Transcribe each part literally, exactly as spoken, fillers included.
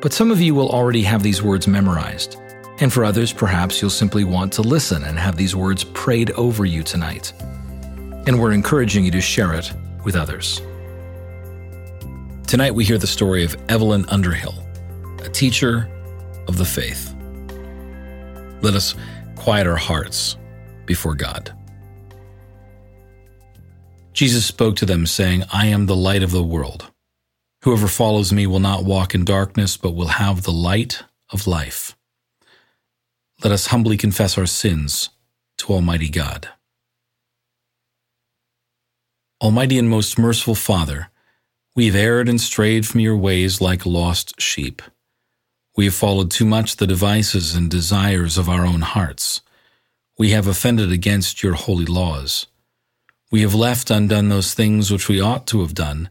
But some of you will already have these words memorized. And for others, perhaps you'll simply want to listen and have these words prayed over you tonight. And we're encouraging you to share it with others. Tonight we hear the story of Evelyn Underhill, a teacher of the faith. Let us quiet our hearts before God. Jesus spoke to them, saying, "I am the light of the world. Whoever follows me will not walk in darkness, but will have the light of life." Let us humbly confess our sins to Almighty God. Almighty and most merciful Father, we have erred and strayed from your ways like lost sheep. We have followed too much the devices and desires of our own hearts. We have offended against your holy laws. We have left undone those things which we ought to have done,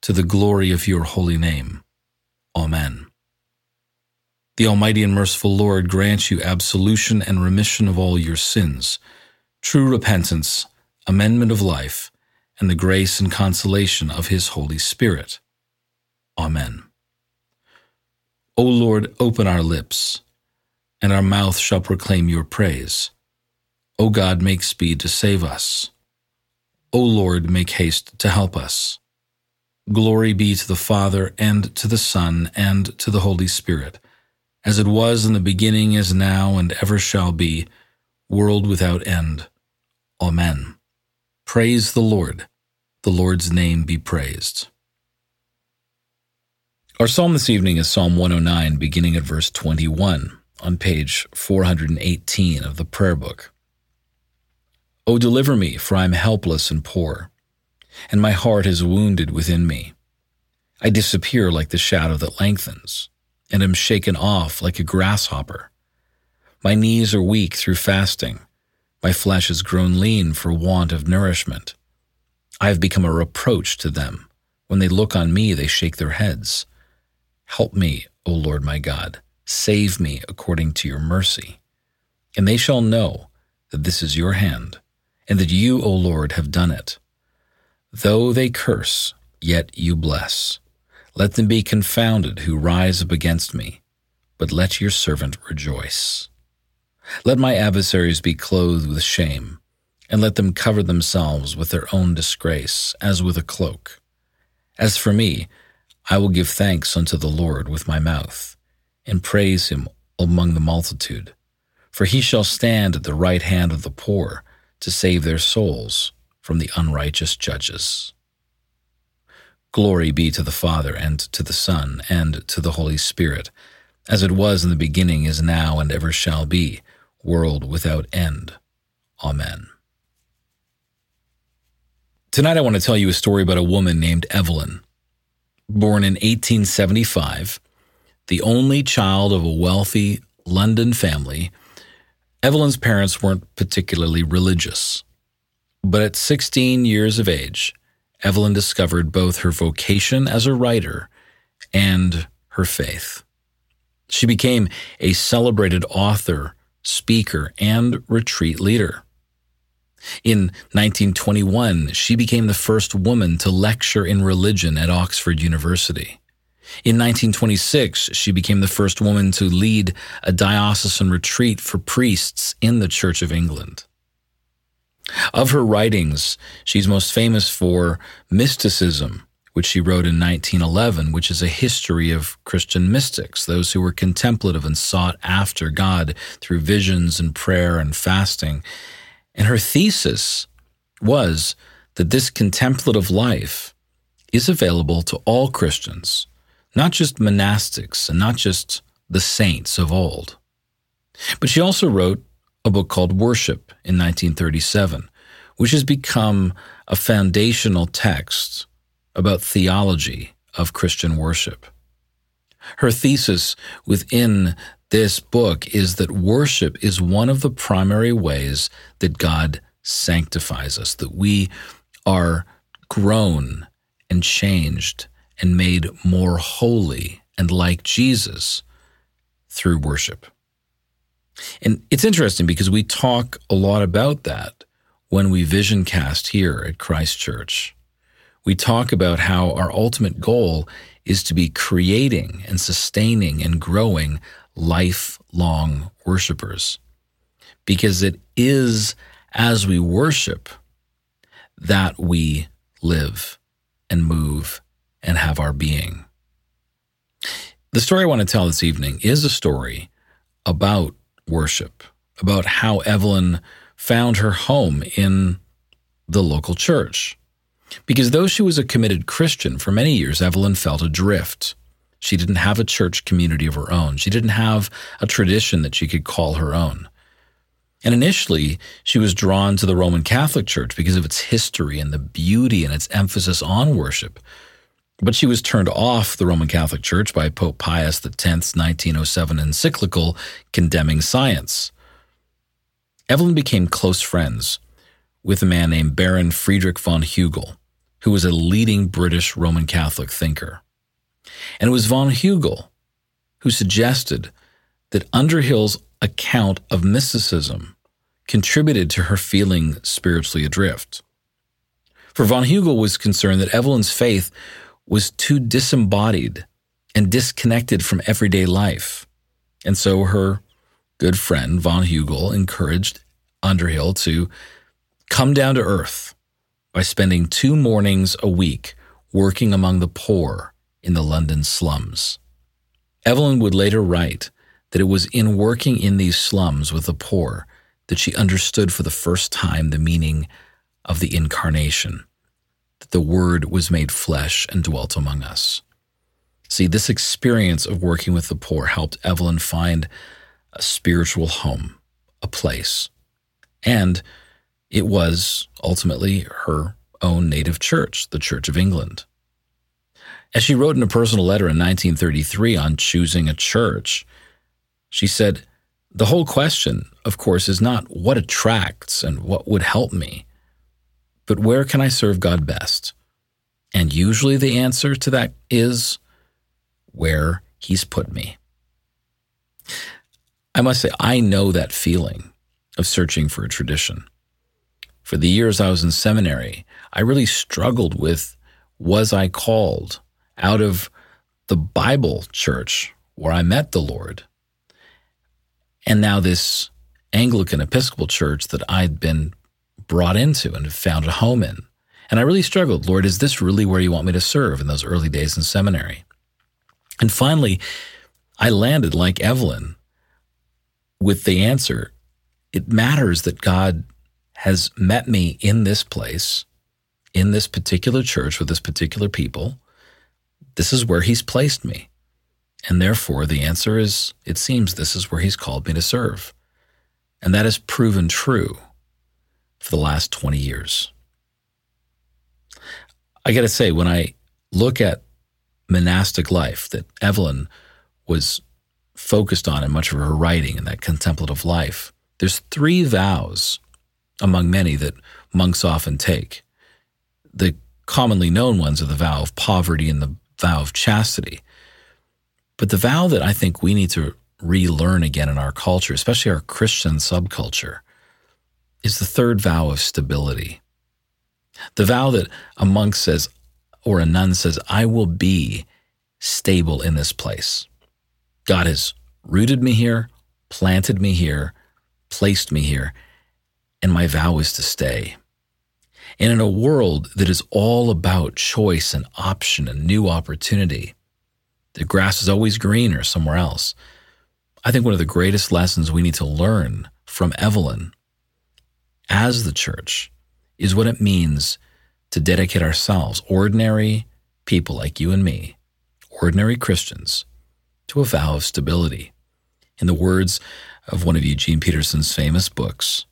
to the glory of your holy name. Amen. The Almighty and merciful Lord grant you absolution and remission of all your sins, true repentance, amendment of life, and the grace and consolation of his Holy Spirit. Amen. O Lord, open our lips, and our mouth shall proclaim your praise. O God, make speed to save us. O Lord, make haste to help us. Glory be to the Father, and to the Son, and to the Holy Spirit, as it was in the beginning, is now, and ever shall be, world without end. Amen. Praise the Lord. The Lord's name be praised. Our psalm this evening is Psalm one oh nine, beginning at verse twenty-one, on page four hundred eighteen of the prayer book. O deliver me, for I am helpless and poor, and my heart is wounded within me. I disappear like the shadow that lengthens, and am shaken off like a grasshopper. My knees are weak through fasting. My flesh has grown lean for want of nourishment. I have become a reproach to them. When they look on me, they shake their heads. Help me, O Lord my God. Save me according to your mercy. And they shall know that this is your hand, and that you, O Lord, have done it. Though they curse, yet you bless. Let them be confounded who rise up against me, but let your servant rejoice. Let my adversaries be clothed with shame, and let them cover themselves with their own disgrace, as with a cloak. As for me, I will give thanks unto the Lord with my mouth, and praise him among the multitude. For he shall stand at the right hand of the poor, to save their souls from the unrighteous judges. Glory be to the Father, and to the Son, and to the Holy Spirit, as it was in the beginning, is now, and ever shall be, world without end. Amen. Tonight I want to tell you a story about a woman named Evelyn. Born in eighteen seventy-five, the only child of a wealthy London family, Evelyn's parents weren't particularly religious. But at sixteen years of age, Evelyn discovered both her vocation as a writer and her faith. She became a celebrated author, speaker, and retreat leader. In nineteen twenty-one, she became the first woman to lecture in religion at Oxford University. In nineteen twenty-six, she became the first woman to lead a diocesan retreat for priests in the Church of England. Of her writings, she's most famous for Mysticism, which she wrote in nineteen eleven, which is a history of Christian mystics, those who were contemplative and sought after God through visions and prayer and fasting. And her thesis was that this contemplative life is available to all Christians, not just monastics and not just the saints of old. But she also wrote a book called Worship in nineteen thirty-seven, which has become a foundational text about theology of Christian worship. Her thesis within this book is that worship is one of the primary ways that God sanctifies us, that we are grown and changed and made more holy and like Jesus through worship. And it's interesting because we talk a lot about that when we vision cast here at Christ Church. We talk about how our ultimate goal is to be creating and sustaining and growing lifelong worshipers, because it is as we worship that we live and move and have our being. The story I want to tell this evening is a story about worship, about how Evelyn found her home in the local church. Because though she was a committed Christian, for many years, Evelyn felt adrift. She didn't have a church community of her own. She didn't have a tradition that she could call her own. And initially, she was drawn to the Roman Catholic Church because of its history and the beauty and its emphasis on worship. But she was turned off the Roman Catholic Church by Pope Pius the tenth's nineteen oh seven encyclical condemning science. Evelyn became close friends with a man named Baron Friedrich von Hugel, who was a leading British Roman Catholic thinker. And it was von Hugel who suggested that Underhill's account of mysticism contributed to her feeling spiritually adrift. For von Hugel was concerned that Evelyn's faith was too disembodied and disconnected from everyday life. And so her good friend von Hugel encouraged Underhill to come down to earth by spending two mornings a week working among the poor in the London slums. Evelyn would later write that it was in working in these slums with the poor that she understood for the first time the meaning of the incarnation, that the Word was made flesh and dwelt among us. See, this experience of working with the poor helped Evelyn find a spiritual home, a place, and it was ultimately her own native church, the Church of England. As she wrote in a personal letter in nineteen thirty-three on choosing a church, she said, "The whole question, of course, is not what attracts and what would help me, but where can I serve God best? And usually the answer to that is where He's put me." I must say, I know that feeling of searching for a tradition. For the years I was in seminary, I really struggled with, was I called out of the Bible church where I met the Lord? And now this Anglican Episcopal church that I'd been brought into and found a home in. And I really struggled, Lord, is this really where you want me to serve in those early days in seminary? And finally, I landed, like Evelyn, with the answer, it matters that God has met me in this place, in this particular church with this particular people. This is where He's placed me. And therefore, the answer is, it seems this is where He's called me to serve. And that has proven true for the last twenty years. I got to say, when I look at monastic life that Evelyn was focused on in much of her writing and that contemplative life, there's three vows among many that monks often take. The commonly known ones are the vow of poverty and the vow of chastity. But the vow that I think we need to relearn again in our culture, especially our Christian subculture, is the third vow of stability. The vow that a monk says, or a nun says, I will be stable in this place. God has rooted me here, planted me here, placed me here, and my vow is to stay. And in a world that is all about choice and option and new opportunity, the grass is always greener somewhere else. I think one of the greatest lessons we need to learn from Evelyn as the church is what it means to dedicate ourselves, ordinary people like you and me, ordinary Christians, to a vow of stability. In the words of one of Eugene Peterson's famous books,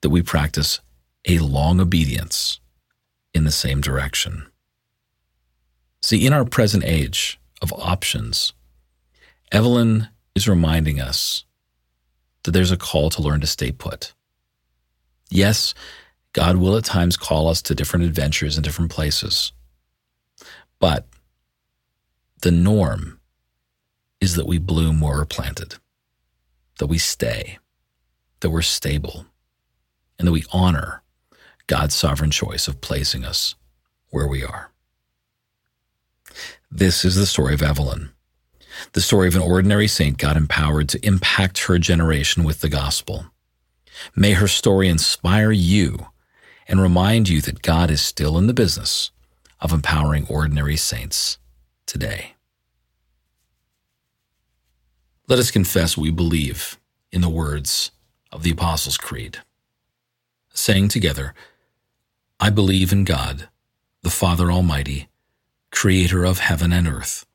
that we practice a long obedience in the same direction. See, in our present age of options, Evelyn is reminding us that there's a call to learn to stay put. Yes, God will at times call us to different adventures in different places, but the norm is that we bloom where we're planted, that we stay, that we're stable, and that we honor God's sovereign choice of placing us where we are. This is the story of Evelyn, the story of an ordinary saint God empowered to impact her generation with the gospel. May her story inspire you and remind you that God is still in the business of empowering ordinary saints today. Let us confess we believe in the words of the Apostles' Creed, saying together, I believe in God, the Father Almighty, creator of heaven and earth.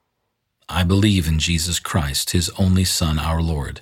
I believe in Jesus Christ, his only Son, our Lord.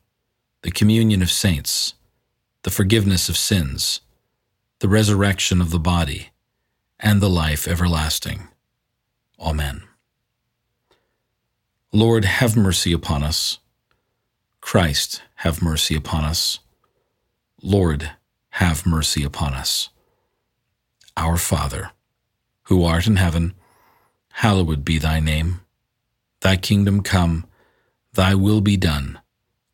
the communion of saints, the forgiveness of sins, the resurrection of the body, and the life everlasting. Amen. Lord, have mercy upon us. Christ, have mercy upon us. Lord, have mercy upon us. Our Father, who art in heaven, hallowed be thy name. Thy kingdom come, thy will be done,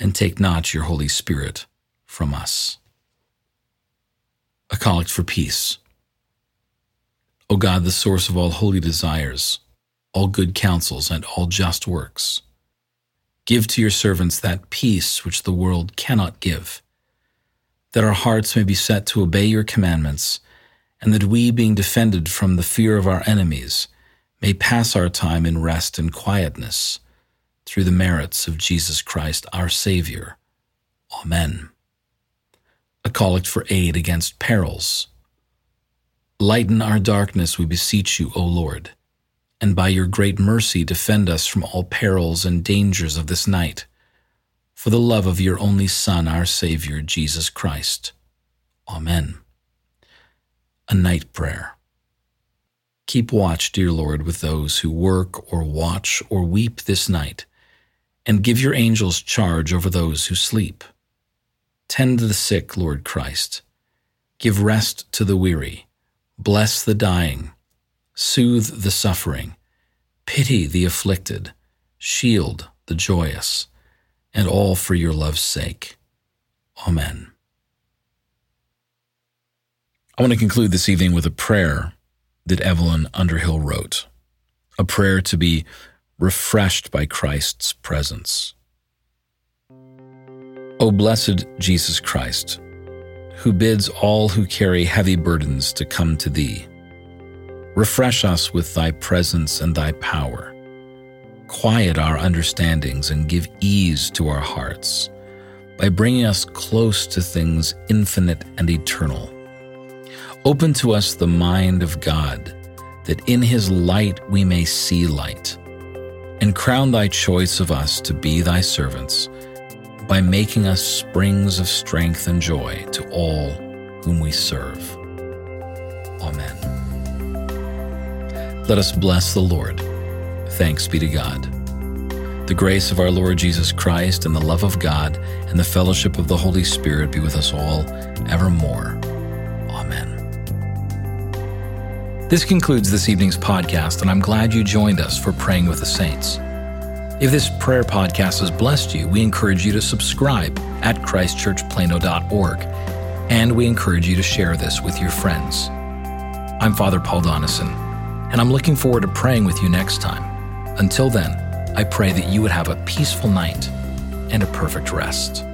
and take not your Holy Spirit from us. A Collect for Peace. O God, the source of all holy desires, all good counsels, and all just works, give to your servants that peace which the world cannot give, that our hearts may be set to obey your commandments, and that we, being defended from the fear of our enemies, may pass our time in rest and quietness, through the merits of Jesus Christ our Savior. Amen. A Collect for Aid Against Perils. Lighten our darkness, we beseech you, O Lord, and by your great mercy defend us from all perils and dangers of this night, for the love of your only Son, our Savior, Jesus Christ. Amen. A Night Prayer. Keep watch, dear Lord, with those who work or watch or weep this night, and give your angels charge over those who sleep. Tend the sick, Lord Christ. Give rest to the weary. Bless the dying. Soothe the suffering, pity the afflicted, shield the joyous, and all for your love's sake. Amen. I want to conclude this evening with a prayer that Evelyn Underhill wrote, a prayer to be refreshed by Christ's presence. O blessed Jesus Christ, who bids all who carry heavy burdens to come to thee, refresh us with thy presence and thy power. Quiet our understandings and give ease to our hearts by bringing us close to things infinite and eternal. Open to us the mind of God, that in his light we may see light, and crown thy choice of us to be thy servants by making us springs of strength and joy to all whom we serve. Amen. Let us bless the Lord. Thanks be to God. The grace of our Lord Jesus Christ and the love of God and the fellowship of the Holy Spirit be with us all evermore. Amen. This concludes this evening's podcast, and I'm glad you joined us for Praying with the Saints. If this prayer podcast has blessed you, we encourage you to subscribe at Christ Church Plano dot org, and we encourage you to share this with your friends. I'm Father Paul Donison, and I'm looking forward to praying with you next time. Until then, I pray that you would have a peaceful night and a perfect rest.